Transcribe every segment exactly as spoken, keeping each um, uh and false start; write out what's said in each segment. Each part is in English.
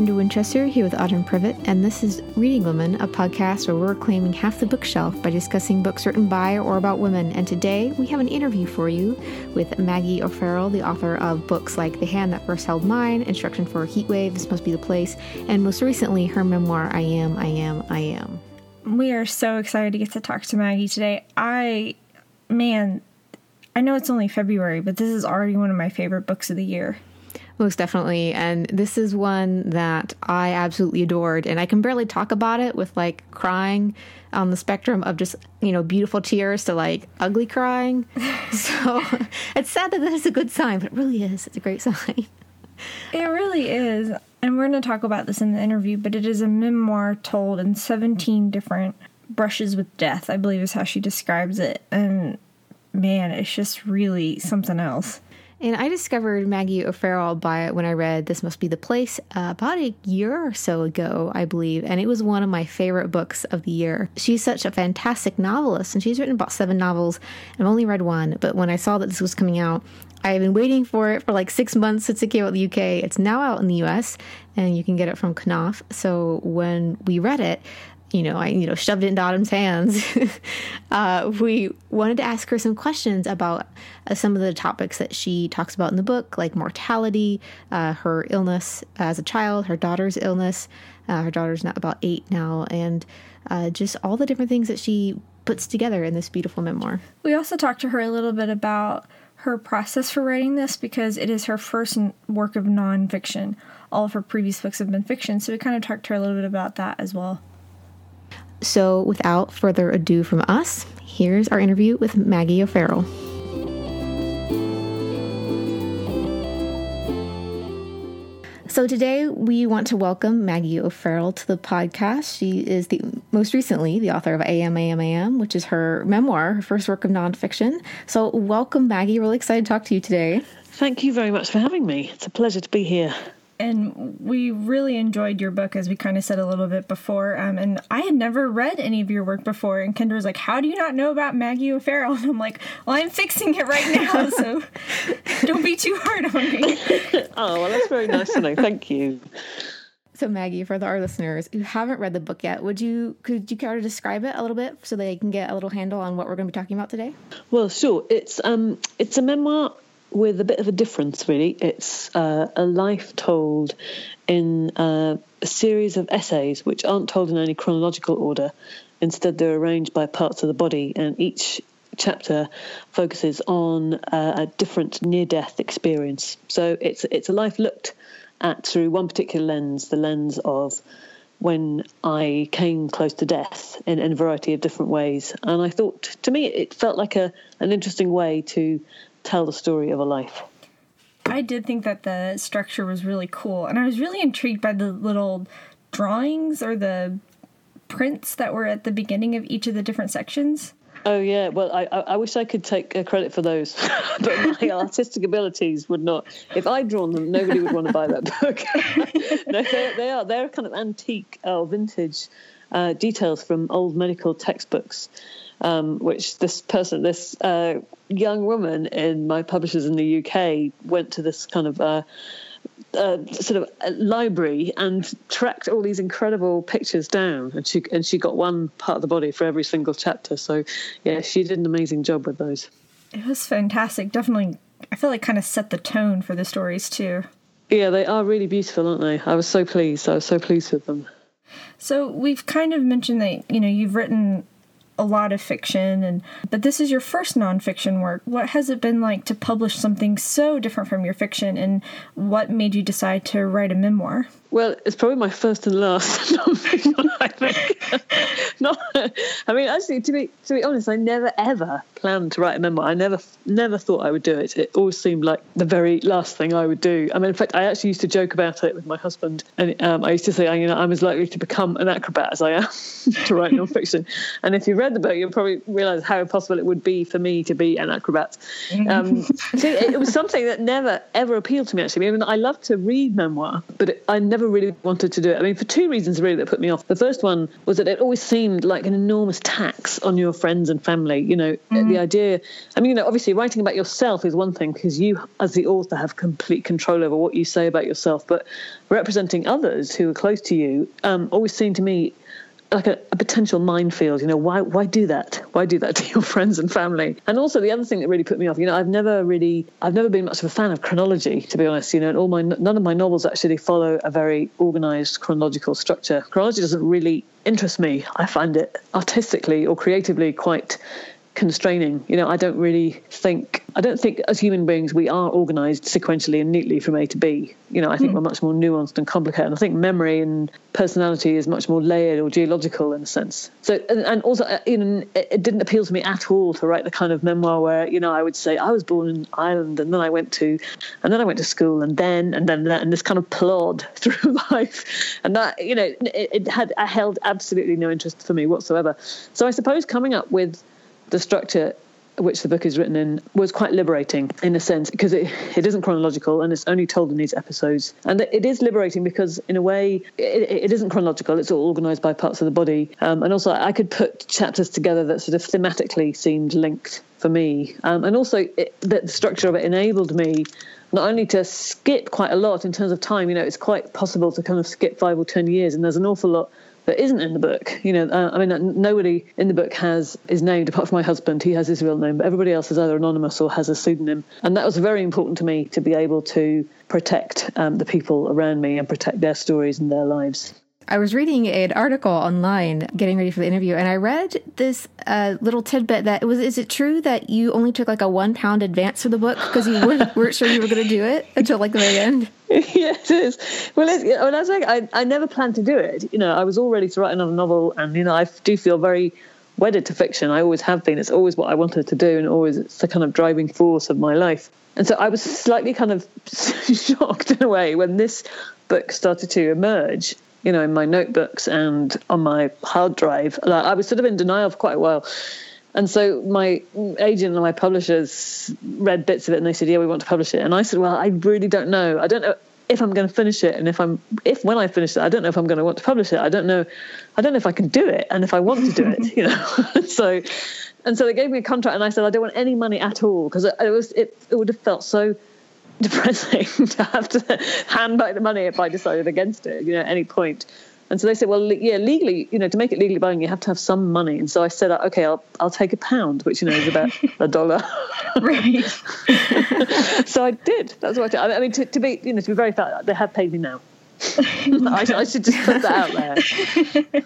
Kendall Winchester here with Auden Privett, and this is Reading Women, a podcast where we're claiming half the bookshelf by discussing books written by or about women. And today we have an interview for you with Maggie O'Farrell, the author of books like The Hand That First Held Mine, Instruction for a Heatwave, This Must Be the Place, and most recently her memoir, I Am, I Am, I Am. We are so excited to get to talk to Maggie today. I, man, I know it's only February, but this is already one of my favorite books of the year. Most definitely. And this is one that I absolutely adored. And I can barely talk about it with like crying on the spectrum of just, you know, beautiful tears to like ugly crying. So it's sad that that is a good sign, but it really is. It's a great sign. It really is. And we're going to talk about this in the interview, but it is a memoir told in seventeen different brushes with death, I believe is how she describes it. And man, it's just really something else. And I discovered Maggie O'Farrell by when I read This Must Be the Place uh, about a year or so ago, I believe, and it was one of my favorite books of the year. She's such a fantastic novelist, and she's written about seven novels. I've only read one, but when I saw that this was coming out, I've been waiting for it for like six months since it came out in the U K. It's now out in the U S, and you can get it from Knopf. So when we read it, you know, I, you know, shoved it into Autumn's hands. uh, we wanted to ask her some questions about uh, some of the topics that she talks about in the book, like mortality, uh, her illness as a child, her daughter's illness. Uh, her daughter's not about eight now, and uh, just all the different things that she puts together in this beautiful memoir. We also talked to her a little bit about her process for writing this, because it is her first work of nonfiction. All of her previous books have been fiction, so we kind of talked to her a little bit about that as well. So without further ado from us, here's our interview with Maggie O'Farrell. So today we want to welcome Maggie O'Farrell to the podcast. She is the most recently the author of I Am, I Am, I Am, which is her memoir, her first work of nonfiction. So welcome, Maggie. Really excited to talk to you today. Thank you very much for having me. It's a pleasure to be here. And we really enjoyed your book, as we kind of said a little bit before. Um, and I had never read any of your work before. And Kendra was like, how do you not know about Maggie O'Farrell? And I'm like, well, I'm fixing it right now, so don't be too hard on me. Oh, well, that's very nice to know. Thank you. So, Maggie, for our listeners who haven't read the book yet, would you could you care to describe it a little bit so they can get a little handle on what we're going to be talking about today? Well, sure. It's um, it's a memoir with a bit of a difference, really. It's uh, a life told in uh, a series of essays, which aren't told in any chronological order. Instead, they're arranged by parts of the body, and each chapter focuses on uh, a different near-death experience. So it's it's a life looked at through one particular lens, the lens of when I came close to death in, in a variety of different ways. And I thought, to me, it felt like a an interesting way to tell the story of a life. I did think that the structure was really cool, and I was really intrigued by the little drawings or the prints that were at the beginning of each of the different sections. Oh yeah, well I, I wish I could take credit for those, but my artistic abilities would not. If I'd drawn them, nobody would want to buy that book. No, they, they are they're kind of antique or vintage uh, details from old medical textbooks. Um, which this person, this uh, young woman in my publishers in the U K went to this kind of uh, uh, sort of library and tracked all these incredible pictures down. And she, and she got one part of the body for every single chapter. So, yeah, she did an amazing job with those. It was fantastic. Definitely, I feel like kind of set the tone for the stories too. Yeah, they are really beautiful, aren't they? I was so pleased. I was so pleased with them. So we've kind of mentioned that, you know, you've written a lot of fiction, and but this is your first nonfiction work. What has it been like to publish something so different from your fiction, and what made you decide to write a memoir? Well, it's probably my first and last nonfiction, I think. Not, I mean, actually, to be to be honest, I never ever planned to write a memoir. I never never thought I would do it. It always seemed like the very last thing I would do. I mean, in fact, I actually used to joke about it with my husband, and um, I used to say, you know, I'm as likely to become an acrobat as I am to write nonfiction. And if you read the book, you'll probably realise how impossible it would be for me to be an acrobat. Um, so it, it was something that never, ever appealed to me, actually. I mean, I love to read memoir, but it, I never really wanted to do it. I mean, for two reasons, really, that put me off. The first one was that it always seemed like an enormous tax on your friends and family. You know, mm-hmm. the idea, I mean, you know, obviously writing about yourself is one thing because you as the author have complete control over what you say about yourself, but representing others who are close to you um, always seemed to me like a, a potential minefield. You know, why why do that? Why do that to your friends and family? And also the other thing that really put me off, you know, I've never really, I've never been much of a fan of chronology, to be honest, you know, and all my, none of my novels actually follow a very organised chronological structure. Chronology doesn't really interest me. I find it artistically or creatively quite constraining. You know, I don't really think, I don't think as human beings we are organised sequentially and neatly from A to B. You know, I think mm. we're much more nuanced and complicated. And I think memory and personality is much more layered or geological in a sense. So, and, and also, you know, it didn't appeal to me at all to write the kind of memoir where, you know, I would say I was born in Ireland and then I went to, and then I went to school and then, and then, and this kind of plod through life. And that, you know, it, it had, I held absolutely no interest for me whatsoever. So I suppose coming up with the structure which the book is written in was quite liberating in a sense, because it, it isn't chronological and it's only told in these episodes. And it is liberating because in a way it, it isn't chronological, it's all organised by parts of the body. Um, and also I could put chapters together that sort of thematically seemed linked for me. Um, and also it, the structure of it enabled me not only to skip quite a lot in terms of time, you know, it's quite possible to kind of skip five or ten years and there's an awful lot that isn't in the book. You know, uh, I mean, nobody in the book has is named apart from my husband. He has his real name, but everybody else is either anonymous or has a pseudonym. And that was very important to me to be able to protect um, the people around me and protect their stories and their lives. I was reading an article online getting ready for the interview, and I read this uh, little tidbit that was, is it true that you only took like a one pound advance for the book because you weren't, weren't sure you were going to do it until like the very end? Yeah, it is. Well, it's, well that's like, I, I never planned to do it. You know, I was all ready to write another novel, and, you know, I do feel very wedded to fiction. I always have been. It's always what I wanted to do, and always it's the kind of driving force of my life. And so I was slightly kind of shocked in a way when this book started to emerge, you know, in my notebooks and on my hard drive. Like, I was sort of in denial for quite a while. And so my agent and my publishers read bits of it and they said, yeah, we want to publish it. And I said, well, I really don't know. I don't know if I'm going to finish it. And if I'm, if when I finish it, I don't know if I'm going to want to publish it. I don't know. I don't know if I can do it and if I want to do it, you know. so, and so they gave me a contract and I said, I don't want any money at all. Because it, it was, it, it would have felt so depressing to have to hand back the money if I decided against it, you know, at any point. And so they said, well, yeah, legally, you know, to make it legally binding, you have to have some money. And so I said, okay, I'll I'll take a pound, which, you know, is about a dollar. Right. So I did. That's what I did. I mean, to, to be, you know, to be very fair, they have paid me now. I, I should just put that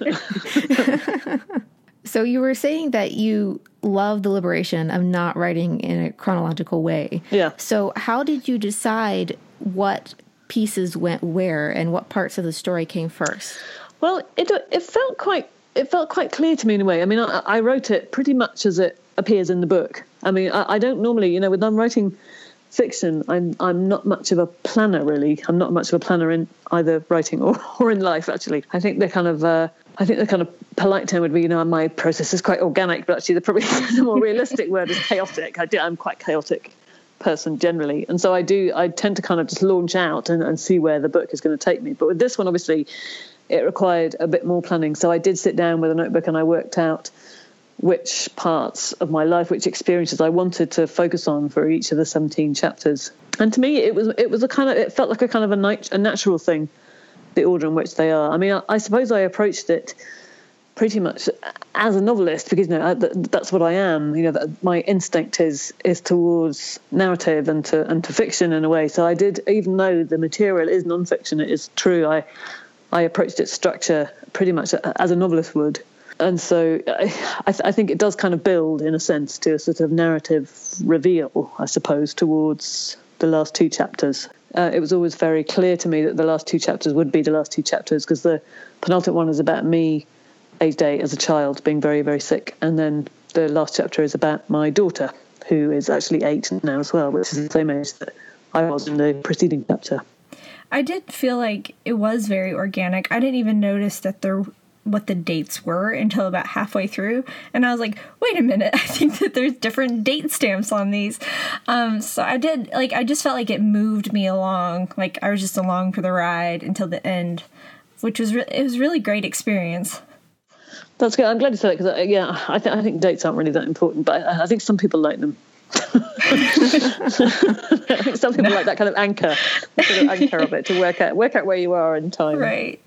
out there. So you were saying that you love the liberation of not writing in a chronological way. Yeah. So how did you decide what pieces went where and what parts of the story came first? Well, it it felt quite it felt quite clear to me in a way. I mean, I, I wrote it pretty much as it appears in the book. I mean, I, I don't normally, you know, when I'm writing fiction, I'm I'm not much of a planner, really. I'm not much of a planner in either writing or, or in life, actually. I think they're kind of, uh, I think the kind of polite term would be, you know, my process is quite organic, but actually the probably the more realistic word is chaotic. I do, I'm quite chaotic person generally. And so I do, I tend to kind of just launch out and, and see where the book is going to take me. But with this one, obviously, it required a bit more planning. So I did sit down with a notebook and I worked out which parts of my life, which experiences I wanted to focus on for each of the seventeen chapters. And to me, it was it was a kind of, it felt like a kind of a, nat- a natural thing, the order in which they are. I mean, I, I suppose I approached it pretty much as a novelist because, you know, I, th- that's what I am. You know, that my instinct is is towards narrative and to and to fiction in a way. So I did, even though the material is non-fiction, it is true. I I approached its structure pretty much as a novelist would. And so I, I, th- I think it does kind of build, in a sense, to a sort of narrative reveal, I suppose, towards the last two chapters. Uh, it was always very clear to me that the last two chapters would be the last two chapters because the penultimate one is about me, aged eight, as a child, being very, very sick. And then the last chapter is about my daughter, who is actually eight now as well, which is the same age that I was in the preceding chapter. I did feel like it was very organic. I didn't even notice that there what the dates were until about halfway through. And I was like, wait a minute, I think that there's different date stamps on these. Um, so I did, like, I just felt like it moved me along. Like, I was just along for the ride until the end, which was, re- it was a really great experience. That's good. I'm glad you said that because, uh, yeah, I, th- I think dates aren't really that important, but I, I think some people like them. I think some people no. like that kind of anchor, sort of anchor of it to work out, work out where you are in time. Right.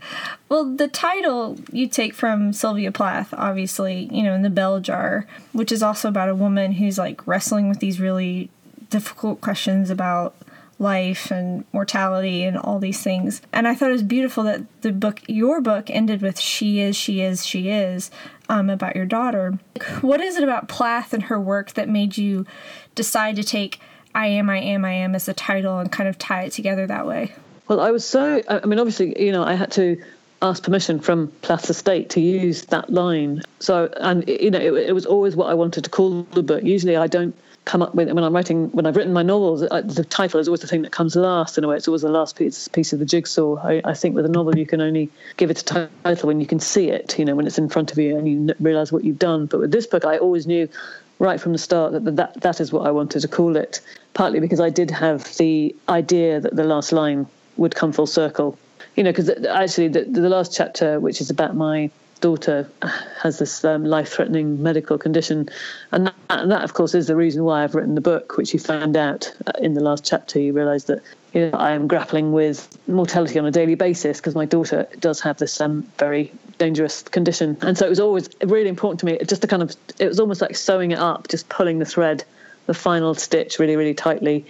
Well, the title you take from Sylvia Plath, obviously, you know, in The Bell Jar, which is also about a woman who's like wrestling with these really difficult questions about life and mortality and all these things. And I thought it was beautiful that the book, your book, ended with she is, she is, she is, um, about your daughter. What is it about Plath and her work that made you decide to take I Am, I Am, I Am as the title and kind of tie it together that way? Well, I was so, I mean, obviously, you know, I had to asked permission from Plath's estate to use that line. So, and, you know, it, it was always what I wanted to call the book. Usually I don't come up with, when I'm writing, when I've written my novels, I, the title is always the thing that comes last in a way. It's always the last piece, piece of the jigsaw. I, I think with a novel, you can only give it a title when you can see it, you know, when it's in front of you and you realise what you've done. But with this book, I always knew right from the start that that, that is what I wanted to call it, partly because I did have the idea that the last line would come full circle. You know, because actually the, the last chapter, which is about my daughter, has this um, life-threatening medical condition. And that, and that, of course, is the reason why I've written the book, which you found out in the last chapter. You realise that, you know, I am grappling with mortality on a daily basis because my daughter does have this um, very dangerous condition. And so it was always really important to me just to kind of, it was almost like sewing it up, just pulling the thread, the final stitch really, really tightly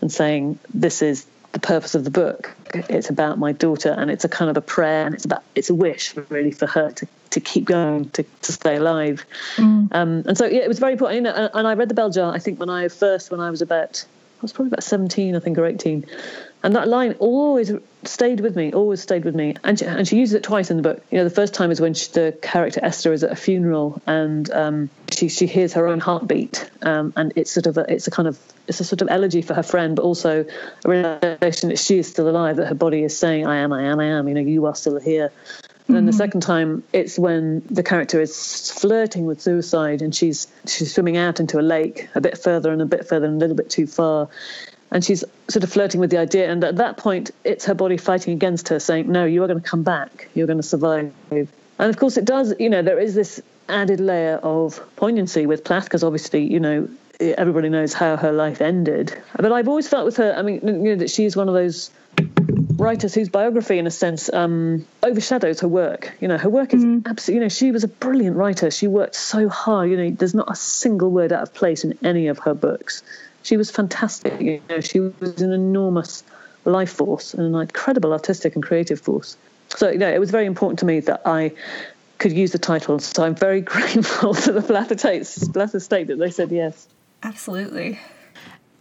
and saying, this is the purpose of the book. It's about my daughter, and it's a kind of a prayer, and it's about it's a wish really for her to, to keep going, to, to stay alive. Mm. Um, and so yeah, it was very important. You know, and I read The Bell Jar, I think when I first when I was about I was probably about seventeen, I think, or eighteen, and that line always stayed with me, always stayed with me. And she, and she uses it twice in the book. You know, the first time is when she, the character Esther is at a funeral, and um, she she hears her own heartbeat, um, and it's sort of a, it's a kind of it's a sort of elegy for her friend, but also a realization that she is still alive, that her body is saying, I am, I am, I am, you know, you are still here. And then the second time, it's when the character is flirting with suicide, and she's she's swimming out into a lake a bit further and a bit further and a little bit too far. And she's sort of flirting with the idea. And at that point, it's her body fighting against her, saying, no, you are going to come back. You're going to survive. And of course, it does, you know, there is this added layer of poignancy with Plath, because obviously, you know, everybody knows how her life ended. But I've always felt with her, I mean, you know, that she's one of those writers whose biography, in a sense, um, overshadows her work. You know, her work is mm. absolutely, you know, she was a brilliant writer. She worked so hard. You know, there's not a single word out of place in any of her books. She was fantastic. You know, she was an enormous life force and an incredible artistic and creative force. So, you know, it was very important to me that I could use the title. So I'm very grateful to the Plath estate that they said yes. Absolutely.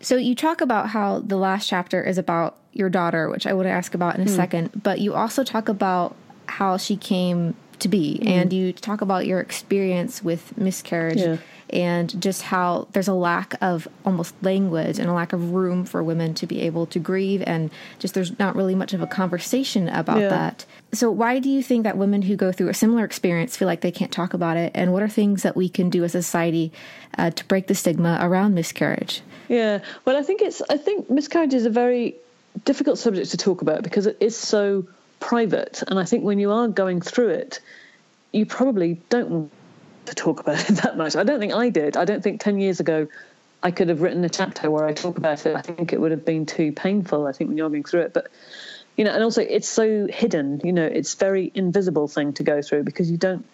So you talk about how the last chapter is about your daughter, which I want to ask about in a mm. second, but you also talk about how she came to be, mm. and you talk about your experience with miscarriage, yeah. and just how there's a lack of almost language and a lack of room for women to be able to grieve, and just there's not really much of a conversation about yeah. that. So why do you think that women who go through a similar experience feel like they can't talk about it, and what are things that we can do as a society uh, to break the stigma around miscarriage? Yeah, well, I think it's I think miscarriage is a very difficult subject to talk about because it is so private, and I think when you are going through it, you probably don't want to talk about it that much. I don't think I did. I don't think ten years ago I could have written a chapter where I talk about it. I think it would have been too painful, I think, when you're going through it. But, you know, and also it's so hidden, you know, it's very invisible thing to go through because you don't,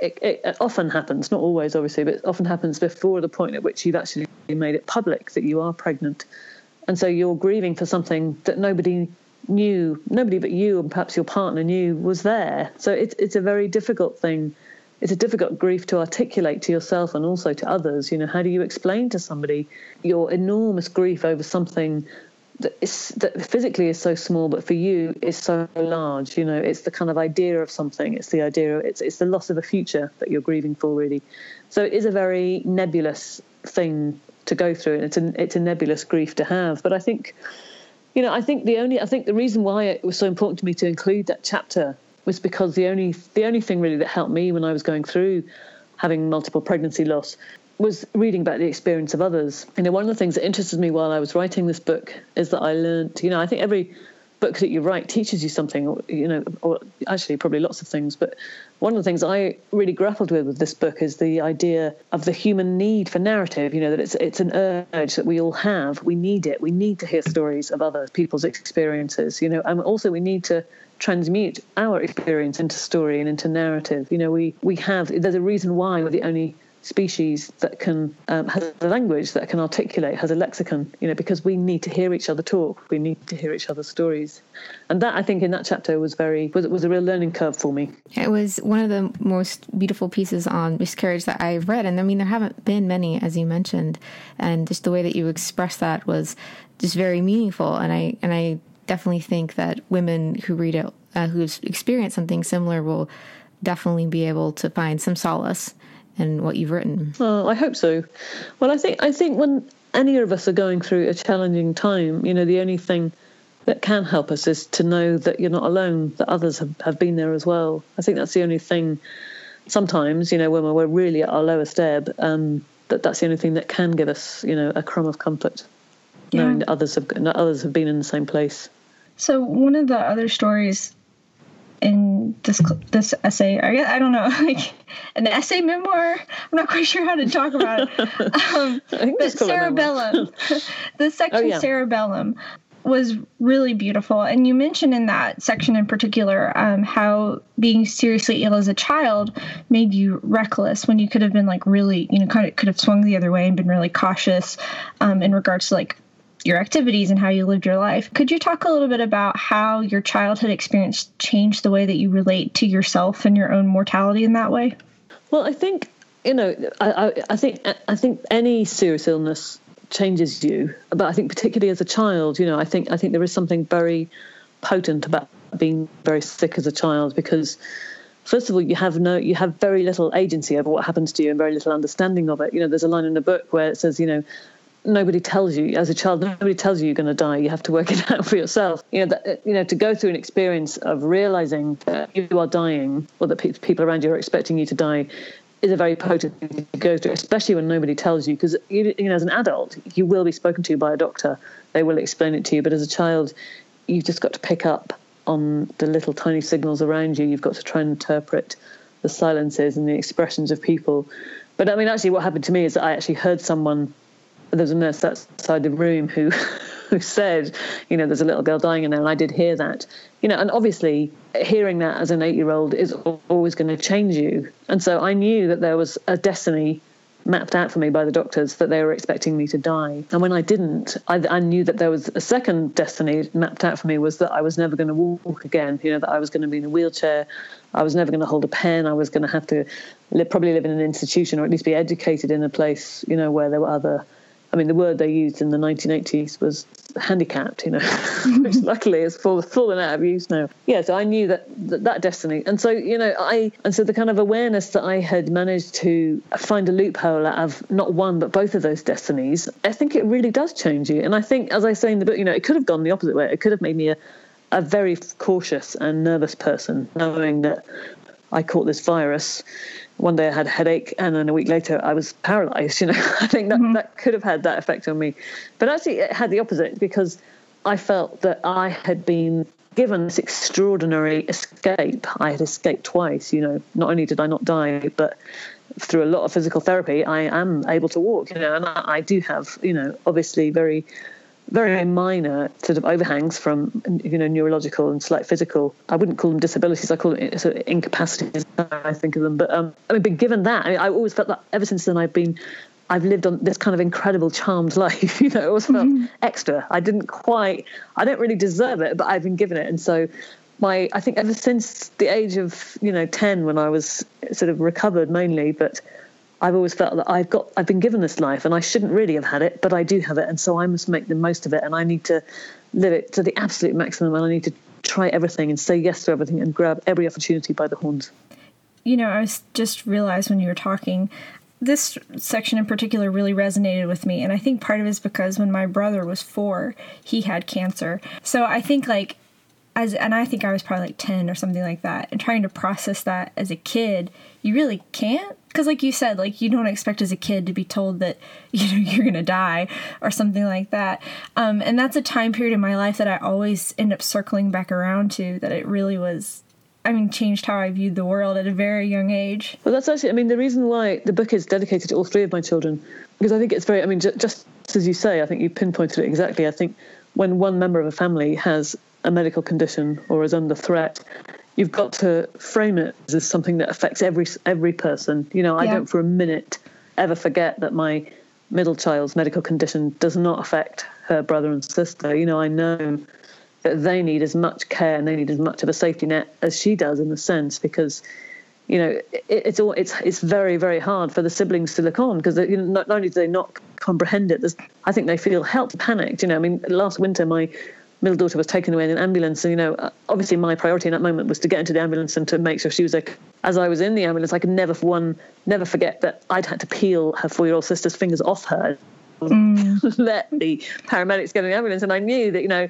It, it often happens, not always obviously, but it often happens before the point at which you've actually made it public that you are pregnant. And so you're grieving for something that nobody knew, nobody but you and perhaps your partner knew was there. So it, it's a very difficult thing. It's a difficult grief to articulate to yourself and also to others. You know, how do you explain to somebody your enormous grief over something that is, that physically is so small, but for you is so large? You know, it's the kind of idea of something. It's the idea. It's it's the loss of a future that you're grieving for, really. So it is a very nebulous thing to go through, and it's a it's a nebulous grief to have. But I think, you know, I think the only I think the reason why it was so important to me to include that chapter was because the only the only thing really that helped me when I was going through having multiple pregnancy loss was reading about the experience of others. You know, one of the things that interested me while I was writing this book is that I learned, you know, I think every book that you write teaches you something, or, you know, or actually probably lots of things. But one of the things I really grappled with with this book is the idea of the human need for narrative, you know, that it's it's an urge that we all have. We need it. We need to hear stories of other people's experiences, you know, and also we need to transmute our experience into story and into narrative. You know, we, we have, there's a reason why we're the only species that can um, has a language that can articulate, has a lexicon, you know, because we need to hear each other talk, we need to hear each other's stories. And that, I think, in that chapter was very was was a real learning curve for me. It was one of the most beautiful pieces on miscarriage that I've read, and I mean there haven't been many, as you mentioned, and just the way that you expressed that was just very meaningful. And I and I definitely think that women who read it, uh, who've experienced something similar, will definitely be able to find some solace and what you've written. Well, I hope so. Well, I think I think when any of us are going through a challenging time, you know, the only thing that can help us is to know that you're not alone, that others have, have been there as well. I think that's the only thing sometimes, you know, when we're really at our lowest ebb, um, that that's the only thing that can give us, you know, a crumb of comfort, yeah. knowing that others have, that others have been in the same place. So one of the other stories in this this essay, I guess, I don't know, like an essay memoir, I'm not quite sure how to talk about it, um, but Cerebellum, the section oh, yeah. Cerebellum was really beautiful. And you mentioned in that section in particular um, how being seriously ill as a child made you reckless when you could have been like really, you know, kind of could have swung the other way and been really cautious um, in regards to like your activities and how you lived your life. Could you talk a little bit about how your childhood experience changed the way that you relate to yourself and your own mortality in that way? Well, I think, you know, I, I, I think I think any serious illness changes you, but I think particularly as a child, you know, I think I think there is something very potent about being very sick as a child, because first of all, you have no, you have very little agency over what happens to you and very little understanding of it. You know, there's a line in the book where it says, you know, nobody tells you as a child, nobody tells you you're going to die. You have to work it out for yourself. You know, that, you know, to go through an experience of realizing that you are dying, or that pe- people around you are expecting you to die, is a very potent thing to go through, especially when nobody tells you. Because you, you know, as an adult, you will be spoken to by a doctor. They will explain it to you. But as a child, you've just got to pick up on the little tiny signals around you. You've got to try and interpret the silences and the expressions of people. But I mean, actually, what happened to me is that I actually heard someone. There's a nurse outside the room who, who said, you know, there's a little girl dying in there, and I did hear that. You know, and obviously hearing that as an eight-year-old is always going to change you. And so I knew that there was a destiny mapped out for me by the doctors, that they were expecting me to die. And when I didn't, I, I knew that there was a second destiny mapped out for me, was that I was never going to walk again, you know, that I was going to be in a wheelchair, I was never going to hold a pen, I was going to have to live, probably live in an institution, or at least be educated in a place, you know, where there were other... I mean, the word they used in the nineteen eighties was handicapped, you know, which luckily has fallen out of use now. Yeah, so I knew that, that that destiny. And so, you know, I, and so the kind of awareness that I had managed to find a loophole out of not one, but both of those destinies, I think it really does change you. And I think, as I say in the book, you know, it could have gone the opposite way. It could have made me a, a very cautious and nervous person, knowing that I caught this virus. One day I had a headache, and then a week later I was paralyzed, you know. I think that, mm-hmm. that could have had that effect on me. But actually it had the opposite, because I felt that I had been given this extraordinary escape. I had escaped twice, you know. Not only did I not die, but through a lot of physical therapy, I am able to walk, you know. And I, I do have, you know, obviously very... very minor sort of overhangs from, you know, neurological and slight physical. I wouldn't call them disabilities. I call it sort of incapacities, I think of them. But um, I mean, but given that, I, mean, I always felt that ever since then I've been, I've lived on this kind of incredible charmed life. You know, I always felt mm-hmm. extra. I didn't quite, I don't really deserve it, but I've been given it. And so my, I think ever since the age of, you know, ten, when I was sort of recovered mainly, but I've always felt that I've got, I've been given this life, and I shouldn't really have had it, but I do have it, and so I must make the most of it, and I need to live it to the absolute maximum, and I need to try everything and say yes to everything and grab every opportunity by the horns. You know, I was just realized when you were talking, this section in particular really resonated with me, and I think part of it is because when my brother was four, he had cancer. So I think, like, as, and I think I was probably like ten or something like that, and trying to process that as a kid, you really can't. Because like you said, like you don't expect as a kid to be told that, you know, you're going to die or something like that. Um, and that's a time period in my life that I always end up circling back around to, that it really was, I mean, changed how I viewed the world at a very young age. Well, that's actually, I mean, the reason why the book is dedicated to all three of my children, because I think it's very, I mean, just, just as you say, I think you pinpointed it exactly. I think when one member of a family has a medical condition or is under threat, you've got to frame it as something that affects every every person. You know, I yeah. don't for a minute ever forget that my middle child's medical condition does not affect her brother and sister. You know, I know that they need as much care and they need as much of a safety net as she does, in a sense, because, you know, it, it's all it's it's very, very hard for the siblings to look on, because you know, not only do they not comprehend it, I think they feel help panicked. You know, I mean, last winter my middle daughter was taken away in an ambulance, and, you know, obviously my priority in that moment was to get into the ambulance and to make sure she was okay. As I was in the ambulance, I could never for one never forget that I'd had to peel her four-year-old sister's fingers off her, mm. let the paramedics get in the ambulance. And I knew that, you know,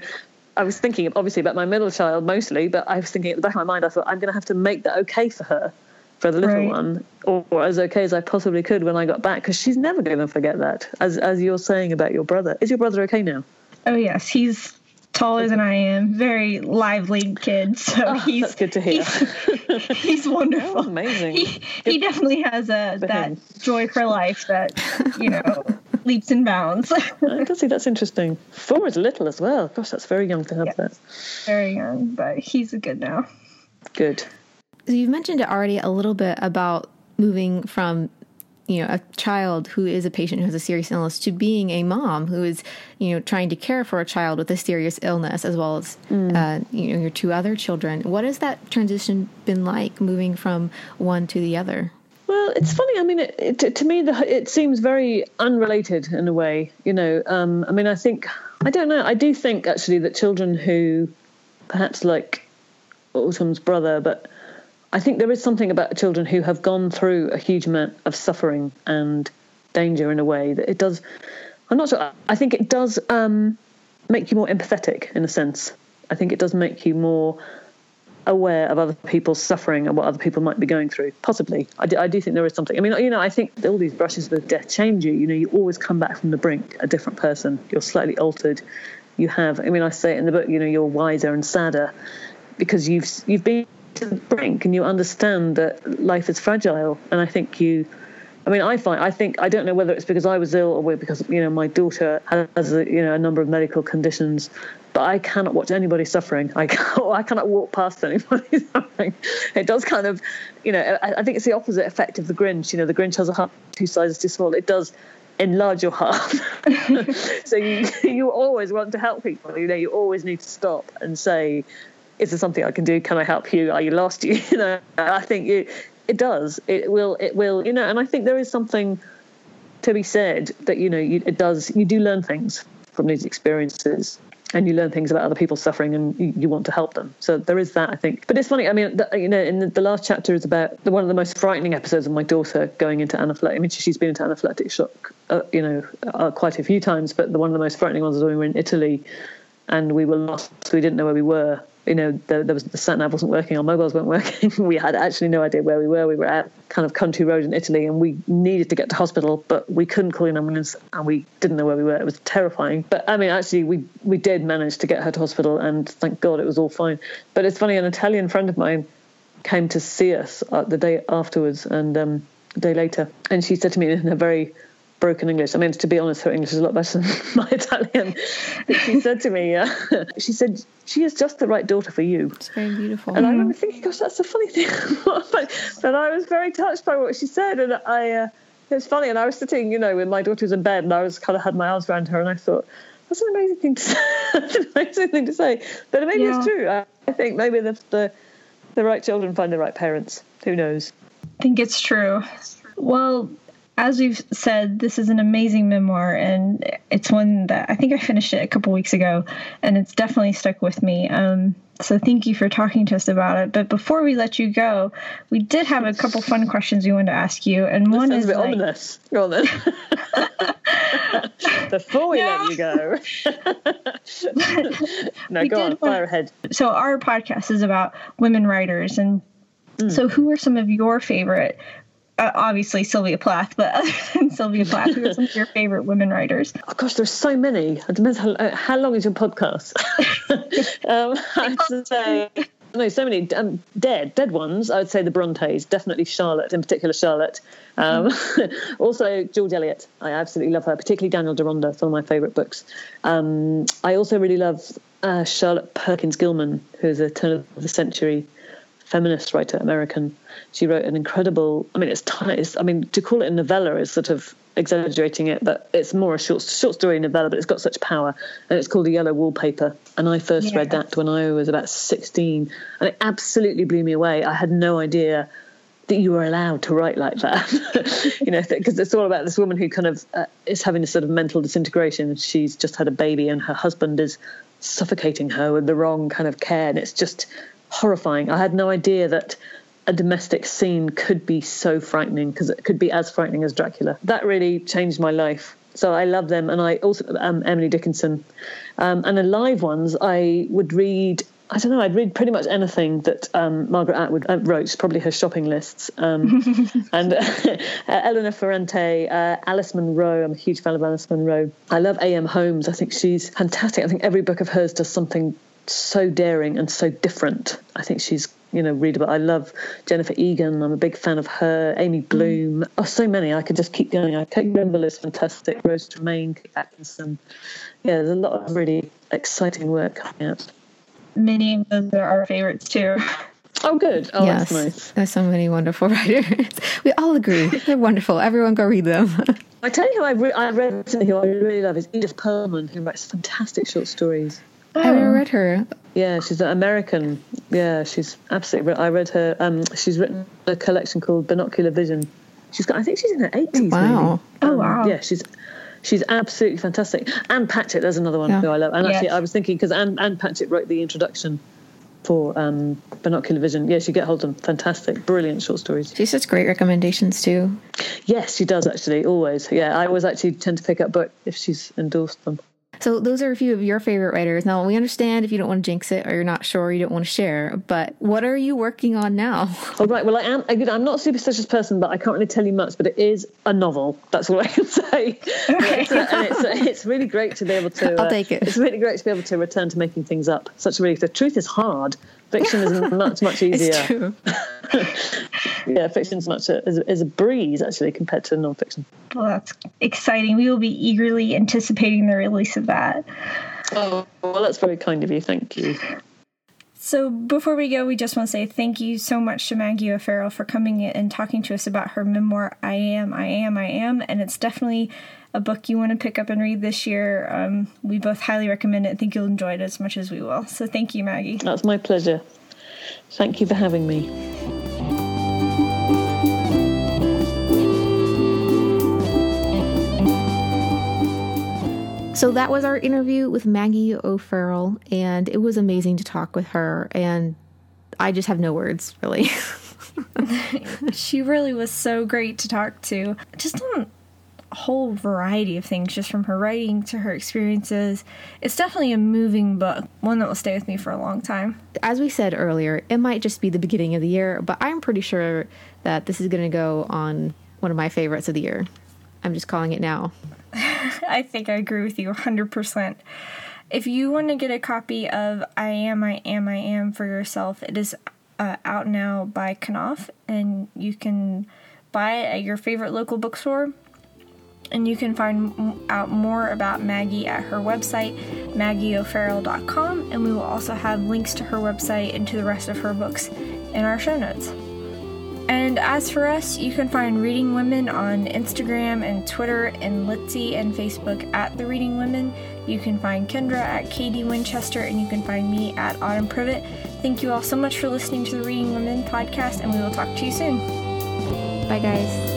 I was thinking obviously about my middle child mostly, but I was thinking at the back of my mind, I thought, I'm going to have to make that okay for her, for the little right. one, or, or as okay as I possibly could when I got back, because she's never going to forget that. As as you're saying about your brother, is your brother okay now? Oh yes, he's taller than I am, very lively kid, so oh, he's that's good to hear. He's, he's wonderful. That's amazing. He, he definitely has a that him. joy for life that, you know, leaps and bounds. I can see that's interesting. Four is little as well. Gosh, that's very young to have yes, that. Very young, but he's good now. Good. So you've mentioned it already a little bit about moving from, you know, a child who is a patient who has a serious illness to being a mom who is, you know, trying to care for a child with a serious illness, as well as, mm. uh, you know, your two other children. What has that transition been like, moving from one to the other? Well, it's funny. I mean, it, it, to me, the, it seems very unrelated in a way, you know. Um, I mean, I think, I don't know. I do think actually that children who perhaps like Autumn's brother, but I think there is something about children who have gone through a huge amount of suffering and danger in a way that it does, I'm not sure, I think it does um, make you more empathetic, in a sense. I think it does make you more aware of other people's suffering and what other people might be going through, possibly. I do, I do think there is something. I mean, you know, I think all these brushes with death change you. You know, you always come back from the brink a different person. You're slightly altered. You have, I mean, I say it in the book, you know, you're wiser and sadder because you've you've been to the brink and you understand that life is fragile. And I think you I mean I find I think I don't know whether it's because I was ill or because, you know, my daughter has a, you know, a number of medical conditions, but I cannot watch anybody suffering. I can't, I cannot walk past anybody suffering. It does kind of, you know, I, I think it's the opposite effect of the Grinch. You know, the Grinch has a heart two sizes too small. It does enlarge your heart. So you you always want to help people. You know, you always need to stop and say, is there something I can do? Can I help you? Are you lost? You know, I think you, it does. It will, it will, you know, and I think there is something to be said that, you know, you, it does, you do learn things from these experiences and you learn things about other people's suffering and you, you want to help them. So there is that, I think. But it's funny, I mean, the, you know, in the, the last chapter is about the, one of the most frightening episodes of my daughter going into anaphylactic. I mean, she's been into anaphylactic shock, uh, you know, uh, quite a few times, but the one of the most frightening ones was when we were in Italy and we were lost. We didn't know where we were. You know, there, there was the sat nav wasn't working, our mobiles weren't working. We had actually no idea where we were. We were at kind of country road in Italy, and we needed to get to hospital, but we couldn't call an ambulance, and we didn't know where we were. It was terrifying. But I mean, actually, we we did manage to get her to hospital, and thank God it was all fine. But it's funny, an Italian friend of mine came to see us the day afterwards, and um, a day later, and she said to me in a very broken English. I mean, to be honest, her English is a lot better than my Italian. But she said to me, uh, she said, she is just the right daughter for you. It's very beautiful. And mm-hmm. I remember thinking, gosh, that's a funny thing. But I was very touched by what she said. And I, uh, it was funny. And I was sitting, you know, when my daughter was in bed and I was kind of had my arms around her and I thought, that's an amazing thing to say. That's an amazing thing to say. But maybe yeah. it's true. I, I think maybe the, the the right children find the right parents. Who knows? I think it's true. Well, as we've said, this is an amazing memoir, and it's one that I think I finished it a couple weeks ago, and it's definitely stuck with me. Um, so thank you for talking to us about it. But before we let you go, we did have a couple fun questions we wanted to ask you, and this one is a bit like, ominous. Go on then. before we yeah. let you go. No, we go on, fire ahead. So our podcast is about women writers. And mm. so who are some of your favorite, uh, obviously Sylvia Plath, but other than Sylvia Plath, who are some of your favorite women writers? Oh, gosh, there's so many. It depends how, how long is your podcast? um, I have to say... No, so many um, dead, dead ones. I would say the Brontes, definitely Charlotte, in particular Charlotte. Um, mm. Also George Eliot. I absolutely love her, particularly Daniel Deronda. It's one of my favourite books. Um, I also really love uh, Charlotte Perkins Gilman, who is a turn of the century feminist writer, American. She wrote an incredible. I mean, it's, it's I mean, to call it a novella is sort of exaggerating it, but it's more a short short story novella, but it's got such power, and it's called The Yellow Wallpaper, and I first yes. read that when I was about sixteen, and it absolutely blew me away. I had no idea that you were allowed to write like that. You know, because it's all about this woman who kind of uh, is having a sort of mental disintegration. She's just had a baby and her husband is suffocating her with the wrong kind of care, and it's just horrifying. I had no idea that a domestic scene could be so frightening, because it could be as frightening as Dracula. That really changed my life. So I love them. And I also, um, Emily Dickinson. Um, and the live ones, I would read, I don't know, I'd read pretty much anything that um, Margaret Atwood wrote, probably her shopping lists. Um, and uh, Elena Ferrante, uh, Alice Munro. I'm a huge fan of Alice Munro. I love A M. Homes. I think she's fantastic. I think every book of hers does something so daring and so different. I think she's, you know, readable. I love Jennifer Egan. I'm a big fan of her. Amy Bloom. Mm. Oh, so many. I could just keep going. I Kate Winchester is fantastic. Rose Tremain, Kate Atkinson. Yeah, there's a lot of really exciting work coming out. Many of those are our favourites too. Oh, good. Oh, yes. That's nice. There's so many wonderful writers. We all agree. They're wonderful. Everyone go read them. I tell you who I, re- I read who I really love is Edith Perlman, who writes fantastic short stories. Oh. I never read her. Yeah, she's an American. Yeah, she's absolutely. I read her. Um, she's written a collection called Binocular Vision. She's got. I think she's in her eighties. Wow. Maybe. Um, oh wow. Yeah, she's she's absolutely fantastic. Anne Patchett. There's another one yeah. who I love. And yes. actually, I was thinking because Anne, Anne Patchett wrote the introduction for um, Binocular Vision. Yeah, she get hold of them. Fantastic, brilliant short stories. She has great recommendations too. Yes, she does actually. Always. Yeah, I always actually tend to pick up books if she's endorsed them. So those are a few of your favorite writers. Now, we understand if you don't want to jinx it or you're not sure or you don't want to share, but what are you working on now? Oh, right. Well, I am, I'm not a superstitious person, but I can't really tell you much, but it is a novel. That's all I can say. Okay. It's, and it's, it's really great to be able to... I'll uh, take it. It's really great to be able to return to making things up. Such a relief. The truth is hard. Fiction is much, much easier. It's true. Yeah, fiction's much a, is, is a breeze, actually, compared to non-fiction. Well, that's exciting. We will be eagerly anticipating the release of that. Oh, well, that's very kind of you. Thank you. So before we go, we just want to say thank you so much to Maggie O'Farrell for coming in and talking to us about her memoir, I Am, I Am, I Am. And it's definitely a book you want to pick up and read this year. Um, we both highly recommend it and think you'll enjoy it as much as we will. So thank you, Maggie. That's my pleasure. Thank you for having me. So that was our interview with Maggie O'Farrell, and it was amazing to talk with her, and I just have no words, really. She really was so great to talk to. Just on a whole variety of things, just from her writing to her experiences. It's definitely a moving book, one that will stay with me for a long time. As we said earlier, it might just be the beginning of the year, but I'm pretty sure that this is going to go on one of my favorites of the year. I'm just calling it now. I think I agree with you one hundred percent. If you want to get a copy of I Am, I Am, I Am for yourself, it is uh, out now by Knopf, and you can buy it at your favorite local bookstore. And you can find out more about Maggie at her website, maggie o farrell dot com, and we will also have links to her website and to the rest of her books in our show notes. And as for us, you can find Reading Women on Instagram and Twitter and Litzy and Facebook at The Reading Women. You can find Kendra at Katie Winchester, and you can find me at Auden Privett. Thank you all so much for listening to The Reading Women podcast, and we will talk to you soon. Bye, guys.